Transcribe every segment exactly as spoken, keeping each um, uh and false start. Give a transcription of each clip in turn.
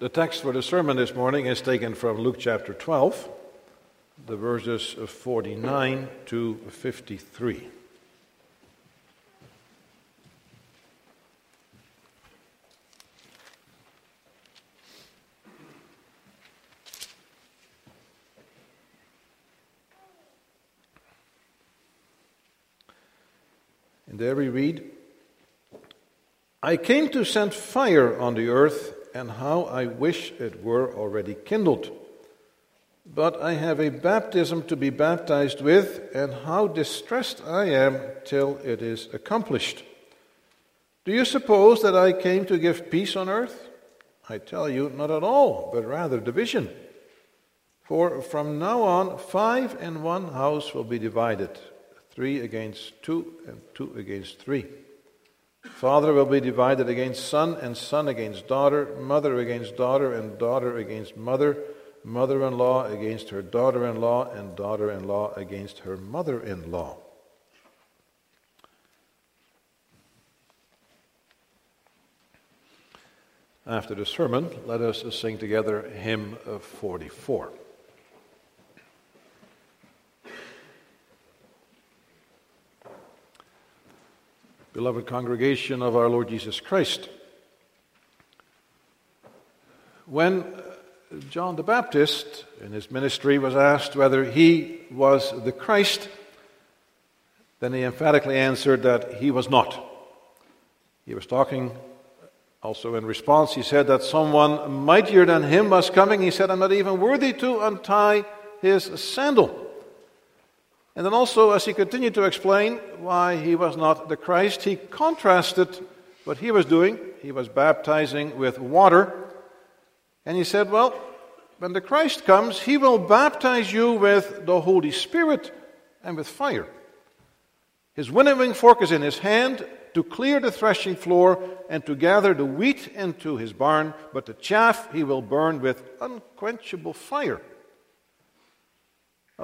The text for the sermon this morning is taken from Luke chapter twelve, the verses of forty-nine to fifty-three. And there we read, "I came to send fire on the earth, and how I wish it were already kindled. But I have a baptism to be baptized with, and how distressed I am till it is accomplished. Do you suppose that I came to give peace on earth? I tell you, not at all, but rather division. For from now on, five and one house will be divided, three against two, and two against three. Father will be divided against son, and son against daughter, mother against daughter, and daughter against mother, mother-in-law against her daughter-in-law, and daughter-in-law against her mother-in-law." After the sermon, let us sing together hymn forty-four. Beloved congregation of our Lord Jesus Christ, when John the Baptist in his ministry was asked whether he was the Christ, then he emphatically answered that he was not. He was talking also in response. He said that someone mightier than him was coming. He said, "I'm not even worthy to untie his sandal." And then also, as he continued to explain why he was not the Christ, he contrasted what he was doing. He was baptizing with water. And he said, well, when the Christ comes, he will baptize you with the Holy Spirit and with fire. His winnowing fork is in his hand to clear the threshing floor and to gather the wheat into his barn, but the chaff he will burn with unquenchable fire.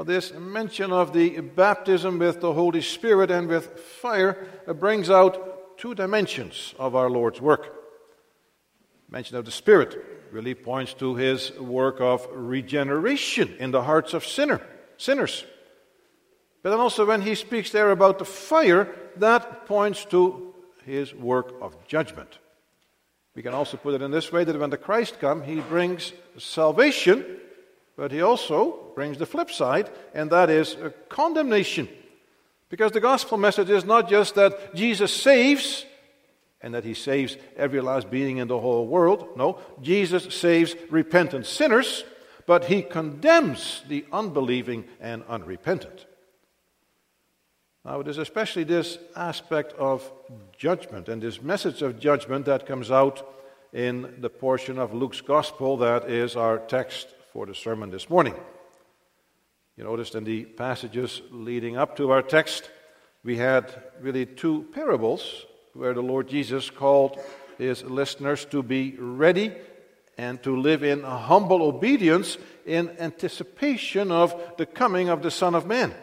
This mention of the baptism with the Holy Spirit and with fire brings out two dimensions of our Lord's work. Mention of the Spirit really points to his work of regeneration in the hearts of sinner, sinners. But then also when he speaks there about the fire, that points to his work of judgment. We can also put it in this way, that when the Christ comes, he brings salvation, but he also brings the flip side, and that is a condemnation. Because the gospel message is not just that Jesus saves, and that he saves every last being in the whole world. No, Jesus saves repentant sinners, but he condemns the unbelieving and unrepentant. Now, it is especially this aspect of judgment and this message of judgment that comes out in the portion of Luke's gospel that is our text for the sermon this morning. You noticed in the passages leading up to our text, we had really two parables where the Lord Jesus called his listeners to be ready and to live in humble obedience in anticipation of the coming of the Son of Man.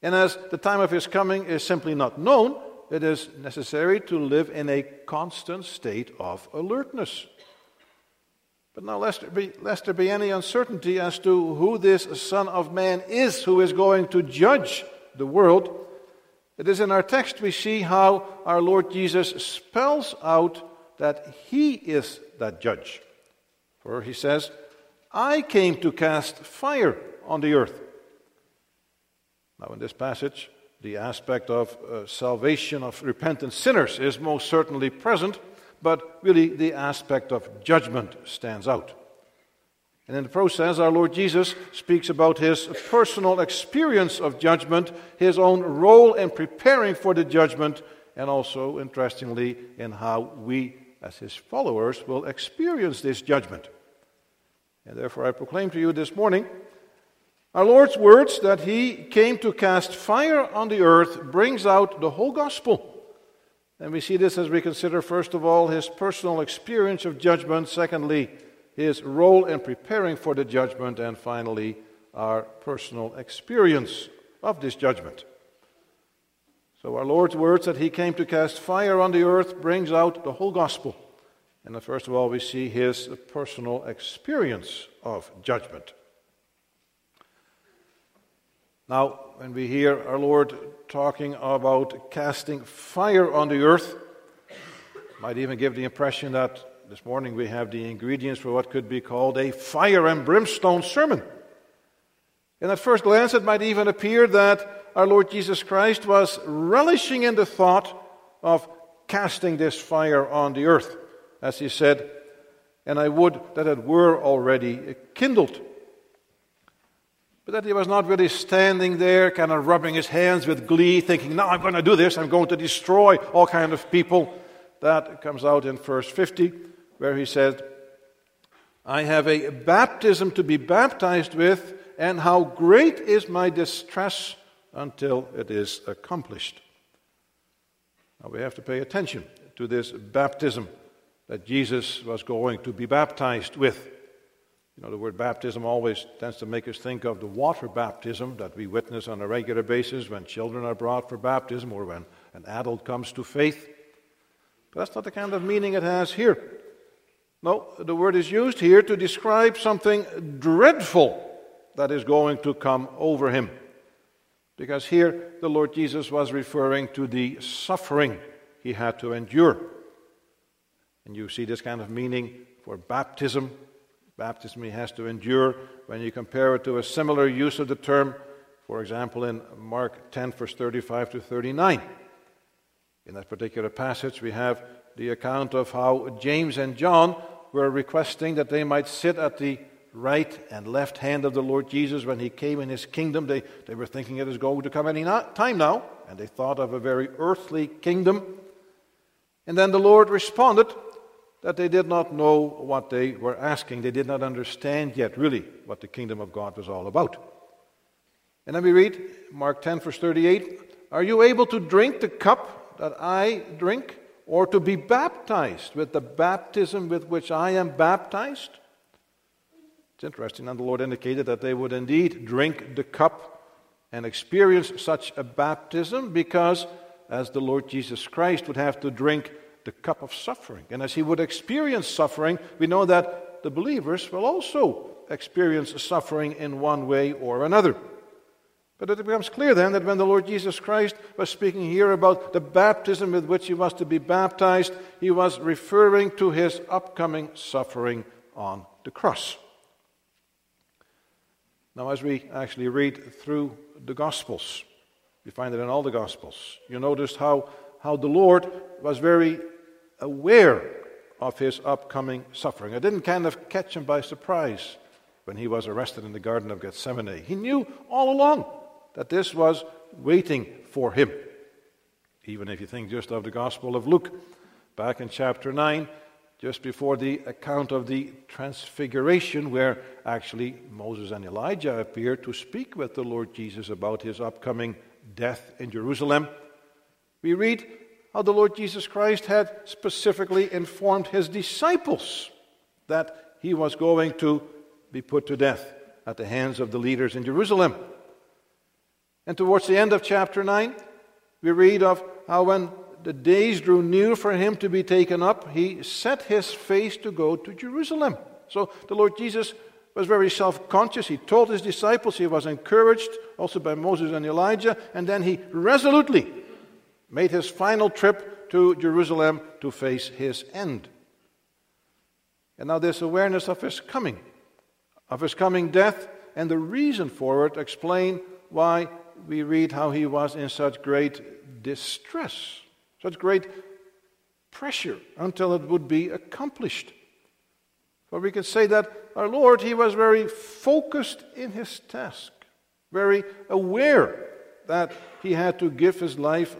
And as the time of his coming is simply not known, it is necessary to live in a constant state of alertness. But now, lest there, be, lest there be any uncertainty as to who this Son of Man is who is going to judge the world, it is in our text we see how our Lord Jesus spells out that he is that judge. For he says, "I came to cast fire on the earth." Now, in this passage, the aspect of uh, salvation of repentant sinners is most certainly present, but really the aspect of judgment stands out. And in the process, our Lord Jesus speaks about his personal experience of judgment, his own role in preparing for the judgment, and also, interestingly, in how we, as his followers, will experience this judgment. And therefore, I proclaim to you this morning, our Lord's words that he came to cast fire on the earth brings out the whole gospel. And we see this as we consider, first of all, his personal experience of judgment, secondly, his role in preparing for the judgment, and finally, our personal experience of this judgment. So our Lord's words that he came to cast fire on the earth brings out the whole gospel. And first of all, we see his personal experience of judgment. Now, when we hear our Lord talking about casting fire on the earth, might even give the impression that this morning we have the ingredients for what could be called a fire and brimstone sermon. And at first glance, it might even appear that our Lord Jesus Christ was relishing in the thought of casting this fire on the earth, as he said, "And I would that it were already kindled." But that he was not really standing there kind of rubbing his hands with glee, thinking, "Now I'm going to do this, I'm going to destroy all kind of people." That comes out in verse fifty, where he said, "I have a baptism to be baptized with, and how great is my distress until it is accomplished." Now we have to pay attention to this baptism that Jesus was going to be baptized with. You know, the word baptism always tends to make us think of the water baptism that we witness on a regular basis when children are brought for baptism or when an adult comes to faith. But that's not the kind of meaning it has here. No, the word is used here to describe something dreadful that is going to come over him. Because here the Lord Jesus was referring to the suffering he had to endure. And you see this kind of meaning for baptism. Baptism he has to endure when you compare it to a similar use of the term, for example, in Mark ten, verse thirty-five to thirty-nine. In that particular passage, we have the account of how James and John were requesting that they might sit at the right and left hand of the Lord Jesus when he came in his kingdom. They, they were thinking it is going to come any time now, and they thought of a very earthly kingdom. And then the Lord responded that they did not know what they were asking. They did not understand yet, really, what the kingdom of God was all about. And then we read, Mark ten, verse thirty-eight, "Are you able to drink the cup that I drink, or to be baptized with the baptism with which I am baptized?" It's interesting, and the Lord indicated that they would indeed drink the cup and experience such a baptism, because as the Lord Jesus Christ would have to drink the cup of suffering, and as he would experience suffering, we know that the believers will also experience suffering in one way or another. But it becomes clear then that when the Lord Jesus Christ was speaking here about the baptism with which he was to be baptized, he was referring to his upcoming suffering on the cross. Now, as we actually read through the Gospels, we find it in all the Gospels, you notice how, how the Lord was very aware of his upcoming suffering. It didn't kind of catch him by surprise when he was arrested in the Garden of Gethsemane. He knew all along that this was waiting for him. Even if you think just of the Gospel of Luke, back in chapter nine, just before the account of the transfiguration, where actually Moses and Elijah appear to speak with the Lord Jesus about his upcoming death in Jerusalem, we read how the Lord Jesus Christ had specifically informed his disciples that he was going to be put to death at the hands of the leaders in Jerusalem. And towards the end of chapter nine, we read of how when the days drew near for him to be taken up, he set his face to go to Jerusalem. So the Lord Jesus was very self-conscious. He told his disciples, he was encouraged also by Moses and Elijah, and then he resolutely made his final trip to Jerusalem to face his end. And now this awareness of his coming, of his coming death, and the reason for it explain why we read how he was in such great distress, such great pressure until it would be accomplished. For we can say that our Lord, he was very focused in his task, very aware that he had to give his life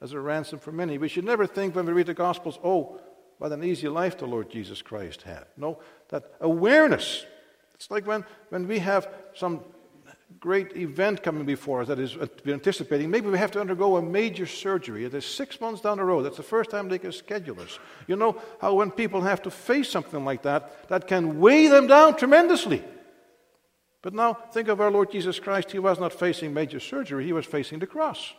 as a ransom for many. We should never think when we read the Gospels, "Oh, what an easy life the Lord Jesus Christ had." No, that awareness. It's like when, when we have some great event coming before us that is we're anticipating. Maybe we have to undergo a major surgery. It is six months down the road. That's the first time they can schedule us. You know how when people have to face something like that, that can weigh them down tremendously. But now, think of our Lord Jesus Christ. He was not facing major surgery. He was facing the cross.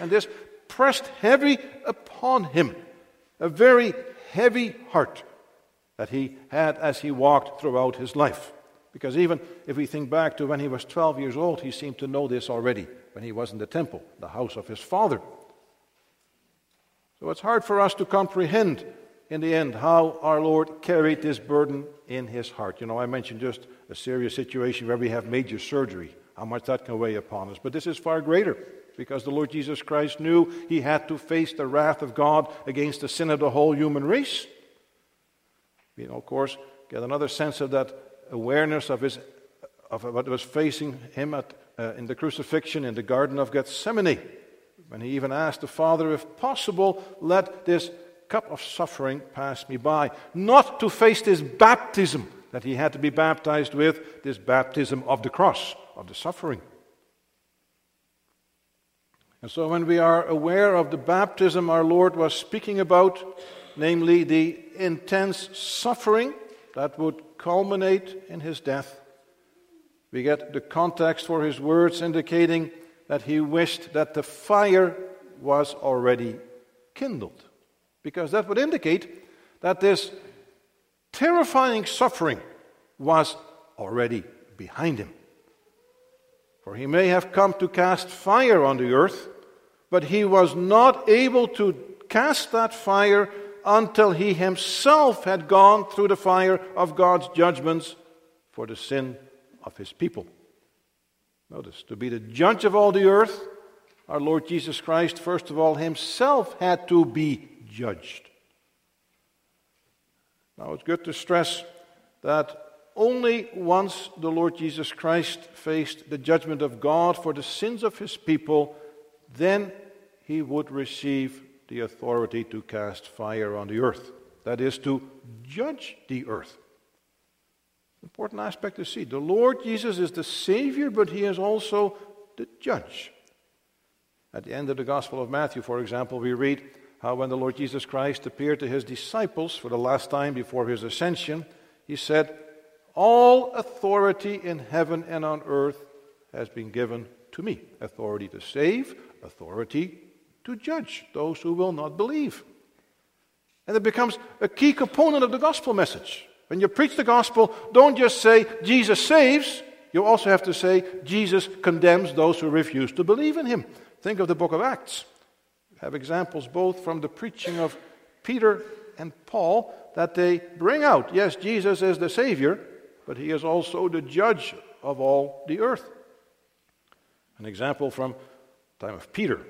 And this pressed heavy upon him, a very heavy heart that he had as he walked throughout his life. Because even if we think back to when he was twelve years old, he seemed to know this already when he was in the temple, the house of his father. So it's hard for us to comprehend in the end how our Lord carried this burden in his heart. You know, I mentioned just a serious situation where we have major surgery, how much that can weigh upon us. But this is far greater, because the Lord Jesus Christ knew he had to face the wrath of God against the sin of the whole human race. We, of course, get another sense of that awareness of his, of what was facing him at, uh, in the crucifixion in the Garden of Gethsemane, when he even asked the Father, if possible, let this cup of suffering pass me by, not to face this baptism that he had to be baptized with, this baptism of the cross, of the suffering. And so when we are aware of the baptism our Lord was speaking about, namely the intense suffering that would culminate in his death, we get the context for his words indicating that he wished that the fire was already kindled. Because that would indicate that this terrifying suffering was already behind him. For he may have come to cast fire on the earth, but he was not able to cast that fire until he himself had gone through the fire of God's judgments for the sin of his people. Notice, to be the judge of all the earth, our Lord Jesus Christ, first of all, himself had to be judged. Now, it's good to stress that only once the Lord Jesus Christ faced the judgment of God for the sins of his people, then he would receive the authority to cast fire on the earth. That is, to judge the earth. Important aspect to see. The Lord Jesus is the Savior, but he is also the judge. At the end of the Gospel of Matthew, for example, we read how when the Lord Jesus Christ appeared to his disciples for the last time before his ascension, he said, all authority in heaven and on earth has been given to me. Authority to save, authority to judge those who will not believe. And it becomes a key component of the gospel message. When you preach the gospel, don't just say, Jesus saves. You also have to say, Jesus condemns those who refuse to believe in him. Think of the book of Acts. We have examples both from the preaching of Peter and Paul that they bring out, yes, Jesus is the Savior, but he is also the judge of all the earth. An example from the time of Peter,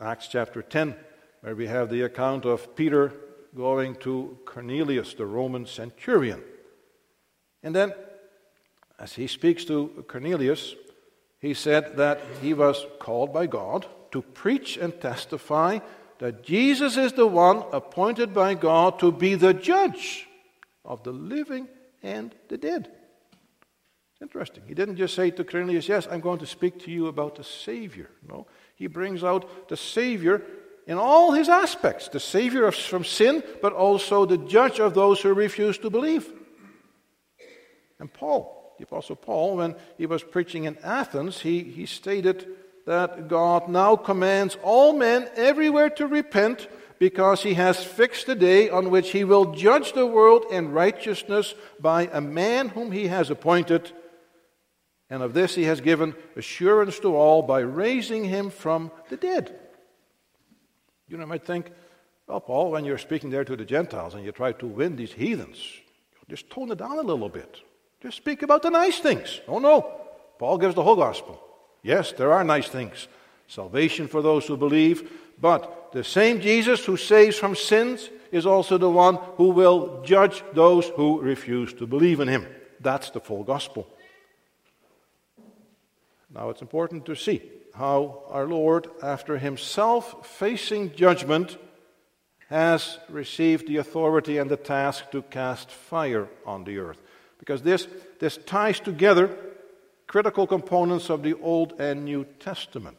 Acts chapter ten, where we have the account of Peter going to Cornelius, the Roman centurion. And then, as he speaks to Cornelius, he said that he was called by God to preach and testify that Jesus is the one appointed by God to be the judge of the living and the dead. It's interesting. He didn't just say to Cornelius, yes, I'm going to speak to you about the Savior. No, he brings out the Savior in all his aspects. The Savior from sin, but also the judge of those who refuse to believe. And Paul, the Apostle Paul, when he was preaching in Athens, he, he stated that God now commands all men everywhere to repent, because he has fixed the day on which he will judge the world in righteousness by a man whom he has appointed. And of this he has given assurance to all by raising him from the dead. You know, I might think, well, Paul, when you're speaking there to the Gentiles and you try to win these heathens, just tone it down a little bit. Just speak about the nice things. Oh, no. Paul gives the whole gospel. Yes, there are nice things. Salvation for those who believe, but the same Jesus who saves from sins is also the one who will judge those who refuse to believe in him. That's the full gospel. Now it's important to see how our Lord, after himself facing judgment, has received the authority and the task to cast fire on the earth. Because this, this ties together critical components of the Old and New Testament.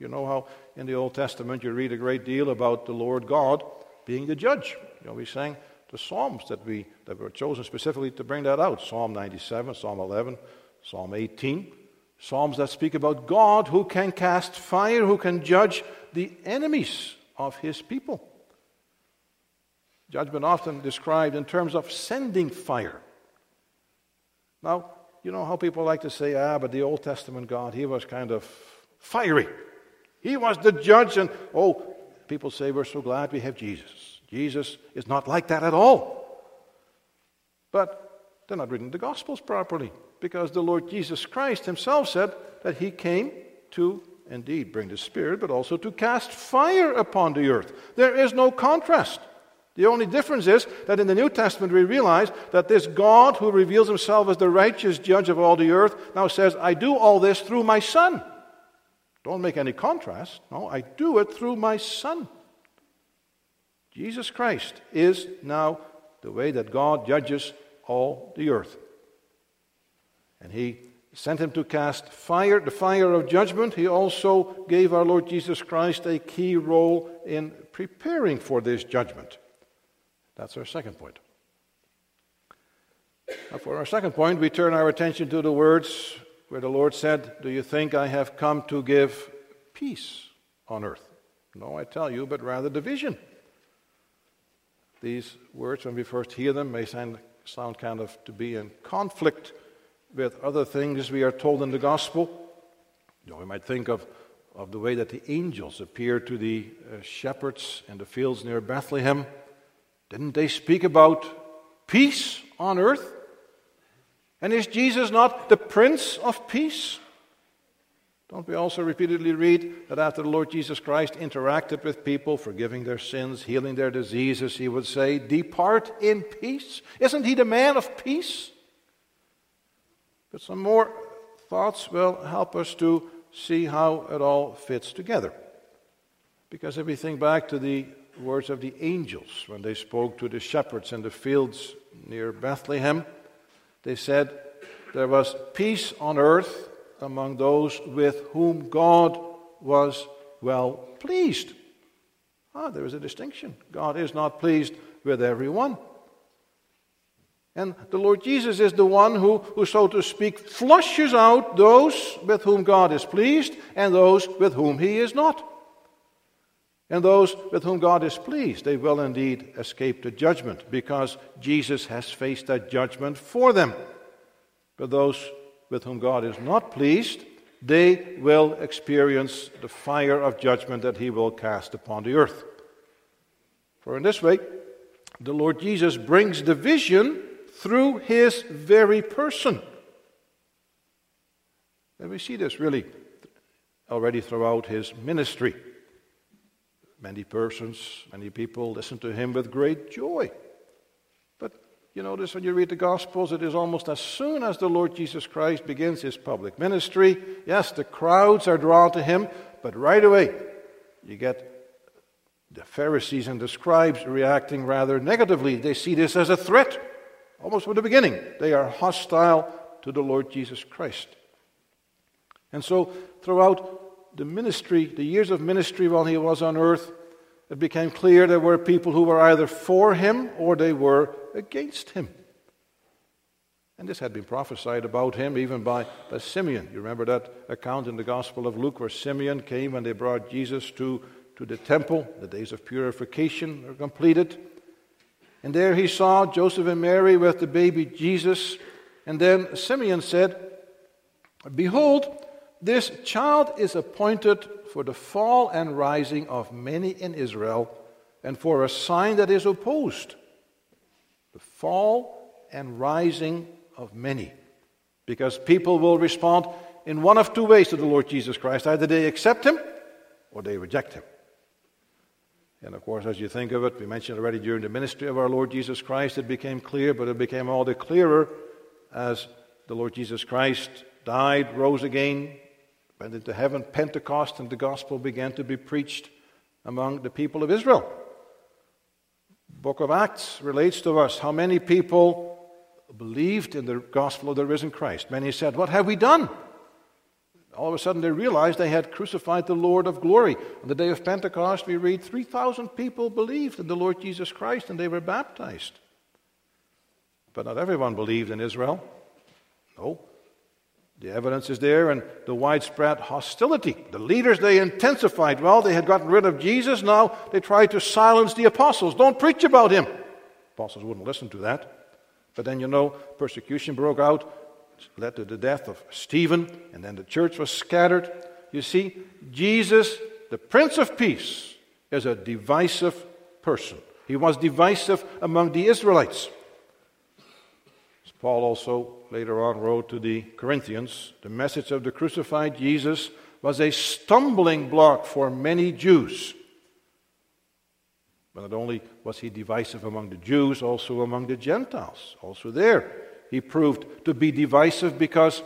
You know how in the Old Testament you read a great deal about the Lord God being the judge. You know, we sang the Psalms that we that were chosen specifically to bring that out. Psalm ninety-seven, Psalm eleven, Psalm eighteen. Psalms that speak about God who can cast fire, who can judge the enemies of his people. Judgment often described in terms of sending fire. Now, you know how people like to say, ah, but the Old Testament God, he was kind of fiery. He was the judge, and oh, people say we're so glad we have Jesus. Jesus is not like that at all. But they're not reading the Gospels properly, because the Lord Jesus Christ himself said that he came to indeed bring the Spirit, but also to cast fire upon the earth. There is no contrast. The only difference is that in the New Testament we realize that this God who reveals himself as the righteous judge of all the earth now says, I do all this through my Son. Don't make any contrast. No, I do it through my Son. Jesus Christ is now the way that God judges all the earth. And he sent him to cast fire, the fire of judgment. He also gave our Lord Jesus Christ a key role in preparing for this judgment. That's our second point. Now, for our second point, we turn our attention to the words where the Lord said, do you think I have come to give peace on earth? No, I tell you, but rather division. These words, when we first hear them, may sound, sound kind of to be in conflict with other things we are told in the gospel. You know, we might think of, of the way that the angels appeared to the uh, shepherds in the fields near Bethlehem. Didn't they speak about peace on earth? And is Jesus not the Prince of Peace? Don't we also repeatedly read that after the Lord Jesus Christ interacted with people, forgiving their sins, healing their diseases, he would say, depart in peace? Isn't he the man of peace? But some more thoughts will help us to see how it all fits together. Because if we think back to the words of the angels when they spoke to the shepherds in the fields near Bethlehem, they said, there was peace on earth among those with whom God was well pleased. Ah, there is a distinction. God is not pleased with everyone. And the Lord Jesus is the one who, who, so to speak, flushes out those with whom God is pleased and those with whom he is not. And those with whom God is pleased, they will indeed escape the judgment because Jesus has faced that judgment for them. But those with whom God is not pleased, they will experience the fire of judgment that he will cast upon the earth. For in this way, the Lord Jesus brings division through his very person. And we see this really already throughout his ministry. Many persons, many people listen to him with great joy. But you notice when you read the Gospels, it is almost as soon as the Lord Jesus Christ begins his public ministry. Yes, the crowds are drawn to him, but right away you get the Pharisees and the scribes reacting rather negatively. They see this as a threat, almost from the beginning. They are hostile to the Lord Jesus Christ. And so throughout the ministry, the years of ministry while he was on earth, it became clear there were people who were either for him or they were against him. And this had been prophesied about him even by, by Simeon. You remember that account in the Gospel of Luke where Simeon came and they brought Jesus to, to the temple. The days of purification are completed. And there he saw Joseph and Mary with the baby Jesus. And then Simeon said, behold, this child is appointed for the fall and rising of many in Israel and for a sign that is opposed. The fall and rising of many. Because people will respond in one of two ways to the Lord Jesus Christ. Either they accept him or they reject him. And of course, as you think of it, we mentioned already during the ministry of our Lord Jesus Christ, it became clear, but it became all the clearer as the Lord Jesus Christ died, rose again, went into heaven, Pentecost, and the gospel began to be preached among the people of Israel. The book of Acts relates to us how many people believed in the gospel of the risen Christ. Many said, what have we done? All of a sudden they realized they had crucified the Lord of glory. On the day of Pentecost, we read three thousand people believed in the Lord Jesus Christ and they were baptized. But not everyone believed in Israel. No. The evidence is there, and the widespread hostility. The leaders, they intensified. Well, they had gotten rid of Jesus. Now they tried to silence the apostles. Don't preach about him. Apostles wouldn't listen to that. But then, you know, persecution broke out, led to the death of Stephen, and then the church was scattered. You see, Jesus, the Prince of Peace, is a divisive person. He was divisive among the Israelites. As Paul also later on wrote to the Corinthians, the message of the crucified Jesus was a stumbling block for many Jews. But not only was he divisive among the Jews, also among the Gentiles. Also there, he proved to be divisive because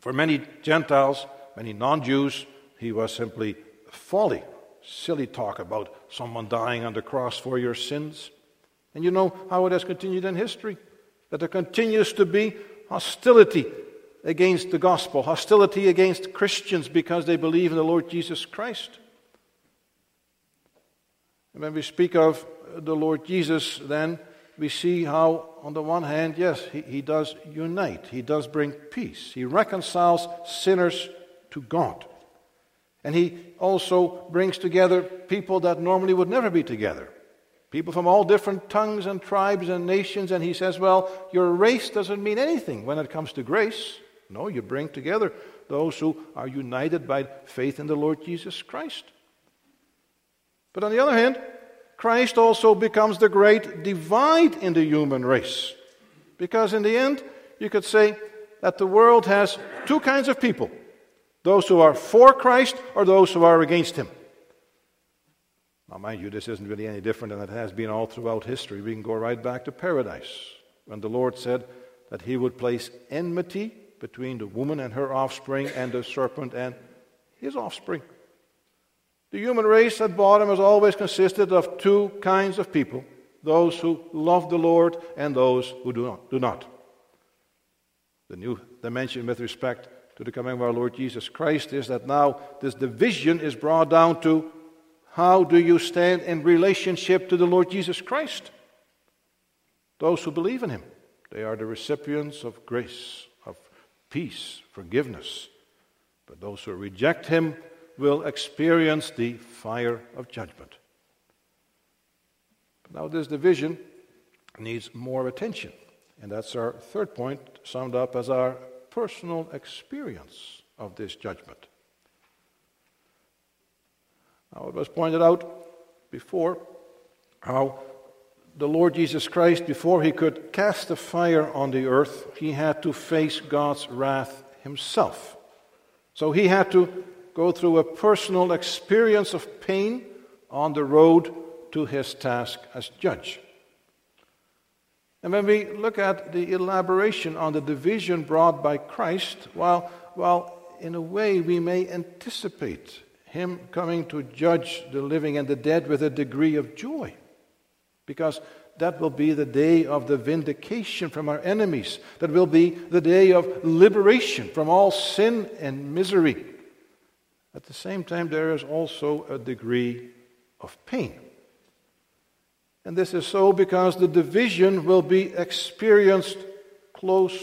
for many Gentiles, many non-Jews, he was simply folly, silly talk about someone dying on the cross for your sins. And you know how it has continued in history, that there continues to be hostility against the gospel, hostility against Christians because they believe in the Lord Jesus Christ. And when we speak of the Lord Jesus, then we see how, on the one hand, yes, he, he does unite. He does bring peace. He reconciles sinners to God. And he also brings together people that normally would never be together. People from all different tongues and tribes and nations. And he says, well, your race doesn't mean anything when it comes to grace. No, you bring together those who are united by faith in the Lord Jesus Christ. But on the other hand, Christ also becomes the great divide in the human race. Because in the end, you could say that the world has two kinds of people. Those who are for Christ or those who are against him. Now mind you, this isn't really any different than it has been all throughout history. We can go right back to paradise. When the Lord said that he would place enmity between the woman and her offspring and the serpent and his offspring. The human race at bottom has always consisted of two kinds of people, those who love the Lord and those who do not. Do not. The new dimension with respect to the coming of our Lord Jesus Christ is that now this division is brought down to how do you stand in relationship to the Lord Jesus Christ? Those who believe in him, they are the recipients of grace, of peace, forgiveness. But those who reject him will experience the fire of judgment. But now this division needs more attention. And that's our third point, summed up as our personal experience of this judgment. Now it was pointed out before how the Lord Jesus Christ, before he could cast the fire on the earth, he had to face God's wrath himself. So he had to go through a personal experience of pain on the road to his task as judge. And when we look at the elaboration on the division brought by Christ, while, while in a way we may anticipate him coming to judge the living and the dead with a degree of joy, because that will be the day of the vindication from our enemies. That will be the day of liberation from all sin and misery. At the same time, there is also a degree of pain. And this is so because the division will be experienced close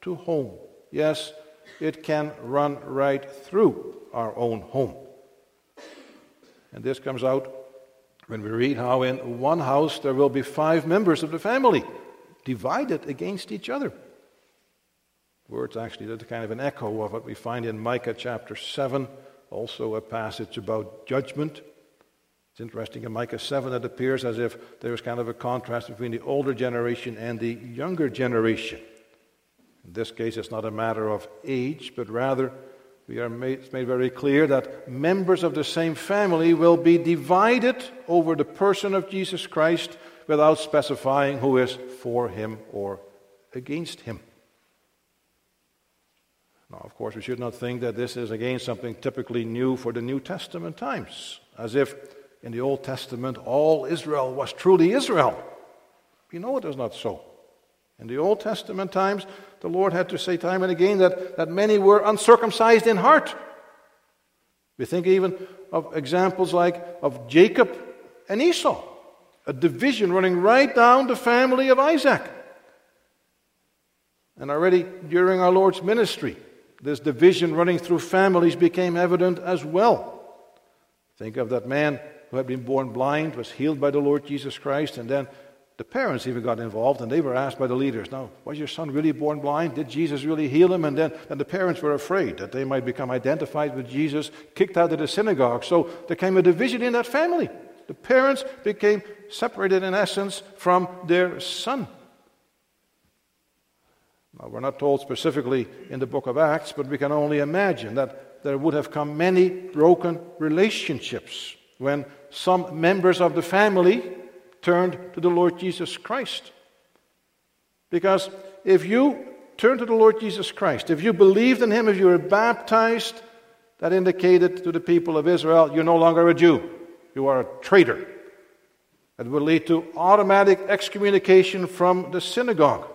to home. Yes, it can run right through our own home. And this comes out when we read how in one house there will be five members of the family divided against each other. Words actually that are kind of an echo of what we find in Micah chapter seven. Also a passage about judgment. It's interesting in Micah seven it appears as if there is kind of a contrast between the older generation and the younger generation. In this case it's not a matter of age, but rather we are made, it's made very clear that members of the same family will be divided over the person of Jesus Christ without specifying who is for him or against him. Now, of course, we should not think that this is, again, something typically new for the New Testament times, as if in the Old Testament all Israel was truly Israel. You know it is not so. In the Old Testament times, the Lord had to say time and again that, that many were uncircumcised in heart. We think even of examples like of Jacob and Esau, a division running right down the family of Isaac. And already during our Lord's ministry, this division running through families became evident as well. Think of that man who had been born blind, was healed by the Lord Jesus Christ, and then The parents even got involved, and they were asked by the leaders, now, was your son really born blind? Did Jesus really heal him? And then and the parents were afraid that they might become identified with Jesus, kicked out of the synagogue. So there came a division in that family. The parents became separated, in essence, from their son. Now, we're not told specifically in the book of Acts, but we can only imagine that there would have come many broken relationships when some members of the family turned to the Lord Jesus Christ. Because if you turn to the Lord Jesus Christ, if you believed in Him, if you were baptized, that indicated to the people of Israel, you're no longer a Jew. You are a traitor. It would lead to automatic excommunication from the synagogue.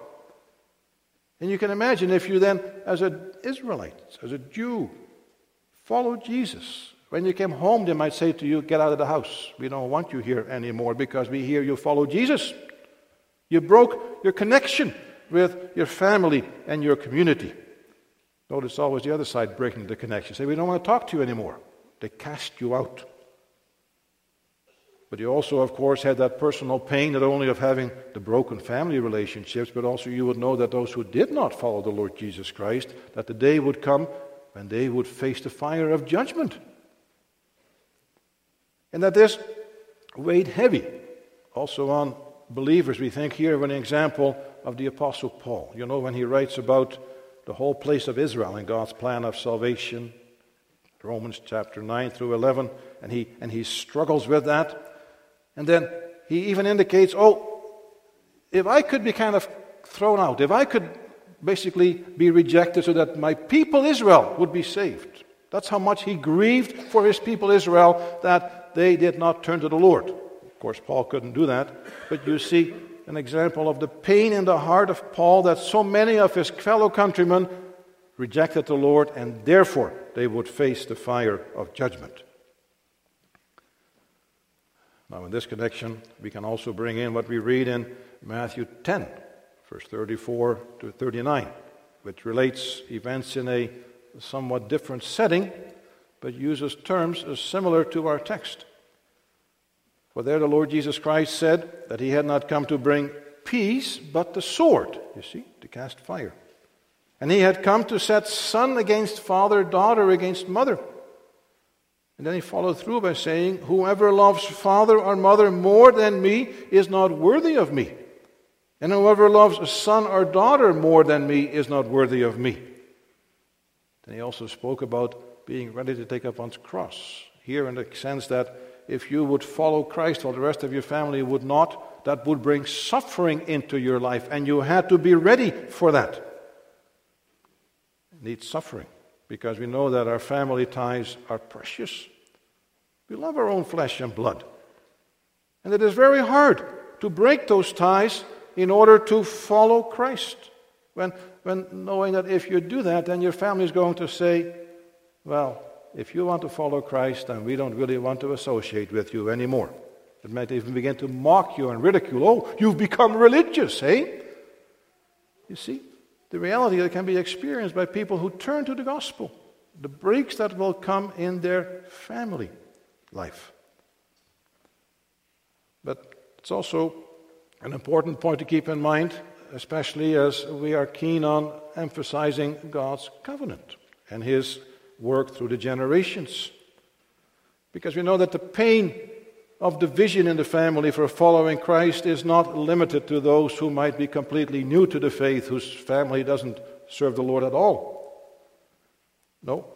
And you can imagine if you then, as an Israelite, as a Jew, followed Jesus, when you came home, they might say to you, get out of the house. We don't want you here anymore because we hear you follow Jesus. You broke your connection with your family and your community. Notice always the other side breaking the connection. Say, we don't want to talk to you anymore. They cast you out. But you also, of course, had that personal pain, not only of having the broken family relationships, but also you would know that those who did not follow the Lord Jesus Christ, that the day would come when they would face the fire of judgment. And that this weighed heavy also on believers. We think here of an example of the Apostle Paul. You know, when he writes about the whole place of Israel and God's plan of salvation, Romans chapter nine through eleven, and he, and he struggles with that. And then he even indicates, oh, if I could be kind of thrown out, if I could basically be rejected so that my people Israel would be saved. That's how much he grieved for his people Israel, that they did not turn to the Lord. Of course, Paul couldn't do that. But you see an example of the pain in the heart of Paul that so many of his fellow countrymen rejected the Lord, and therefore they would face the fire of judgment. Now, in this connection, we can also bring in what we read in Matthew ten, verse thirty-four to thirty-nine, which relates events in a somewhat different setting, but uses terms as similar to our text. For there the Lord Jesus Christ said that he had not come to bring peace, but the sword, you see, to cast fire. And he had come to set son against father, daughter against mother. And then he followed through by saying, whoever loves father or mother more than me is not worthy of me. And whoever loves a son or daughter more than me is not worthy of me. Then he also spoke about being ready to take up one's cross. Here in the sense that if you would follow Christ while the rest of your family would not, that would bring suffering into your life, and you had to be ready for that. Need suffering, because we know that our family ties are precious. We love our own flesh and blood. And it is very hard to break those ties in order to follow Christ. When, when knowing that if you do that, then your family is going to say, well, if you want to follow Christ, then we don't really want to associate with you anymore. It might even begin to mock you and ridicule. Oh, you've become religious, eh? You see, the reality that can be experienced by people who turn to the gospel, the breaks that will come in their family life. But it's also an important point to keep in mind, especially as we are keen on emphasizing God's covenant and His work through the generations. Because we know that the pain of division in the family for following Christ is not limited to those who might be completely new to the faith, whose family doesn't serve the Lord at all. No,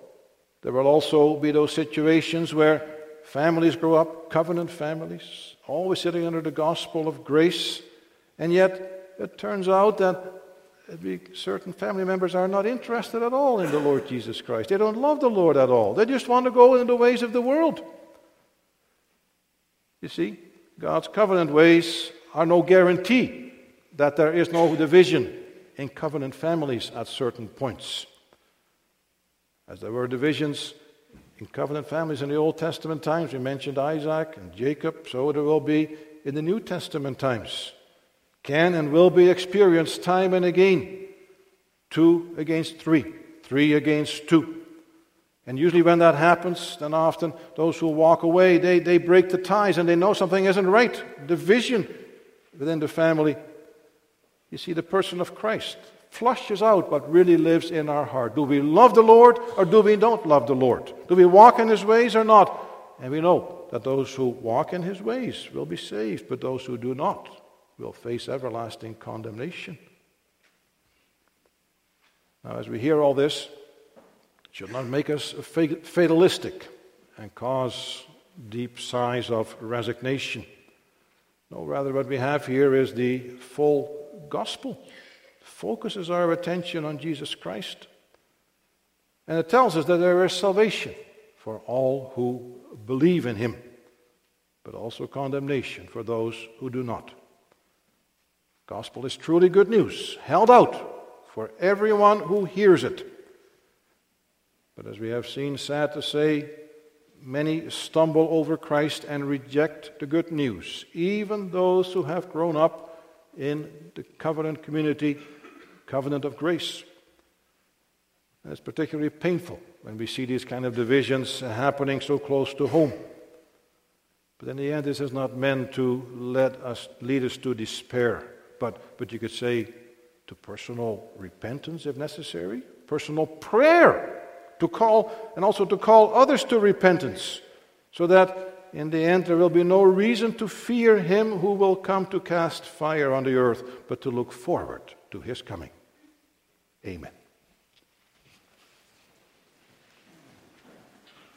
there will also be those situations where families grow up, covenant families, always sitting under the gospel of grace, and yet it turns out that certain family members are not interested at all in the Lord Jesus Christ. They don't love the Lord at all. They just want to go in the ways of the world. You see, God's covenant ways are no guarantee that there is no division in covenant families at certain points. As there were divisions in covenant families in the Old Testament times, we mentioned Isaac and Jacob, so there will be in the New Testament times. Can and will be experienced time and again. Two against three. Three against two. And usually when that happens, then often those who walk away, they, they break the ties and they know something isn't right. Division within the family, you see the person of Christ flushes out what really lives in our heart. Do we love the Lord or do we don't love the Lord? Do we walk in His ways or not? And we know that those who walk in His ways will be saved, but those who do not will face everlasting condemnation. Now, as we hear all this, it should not make us fatalistic and cause deep sighs of resignation. No, rather what we have here is the full gospel. It focuses our attention on Jesus Christ. And it tells us that there is salvation for all who believe in Him, but also condemnation for those who do not. The gospel is truly good news, held out for everyone who hears it. But as we have seen, sad to say, many stumble over Christ and reject the good news. Even those who have grown up in the covenant community, covenant of grace. And it's particularly painful when we see these kind of divisions happening so close to home. But in the end, this is not meant to let us, lead us to despair, but, but you could say to personal repentance if necessary, personal prayer. To call, and also to call others to repentance, so that in the end there will be no reason to fear Him who will come to cast fire on the earth, but to look forward to His coming. Amen.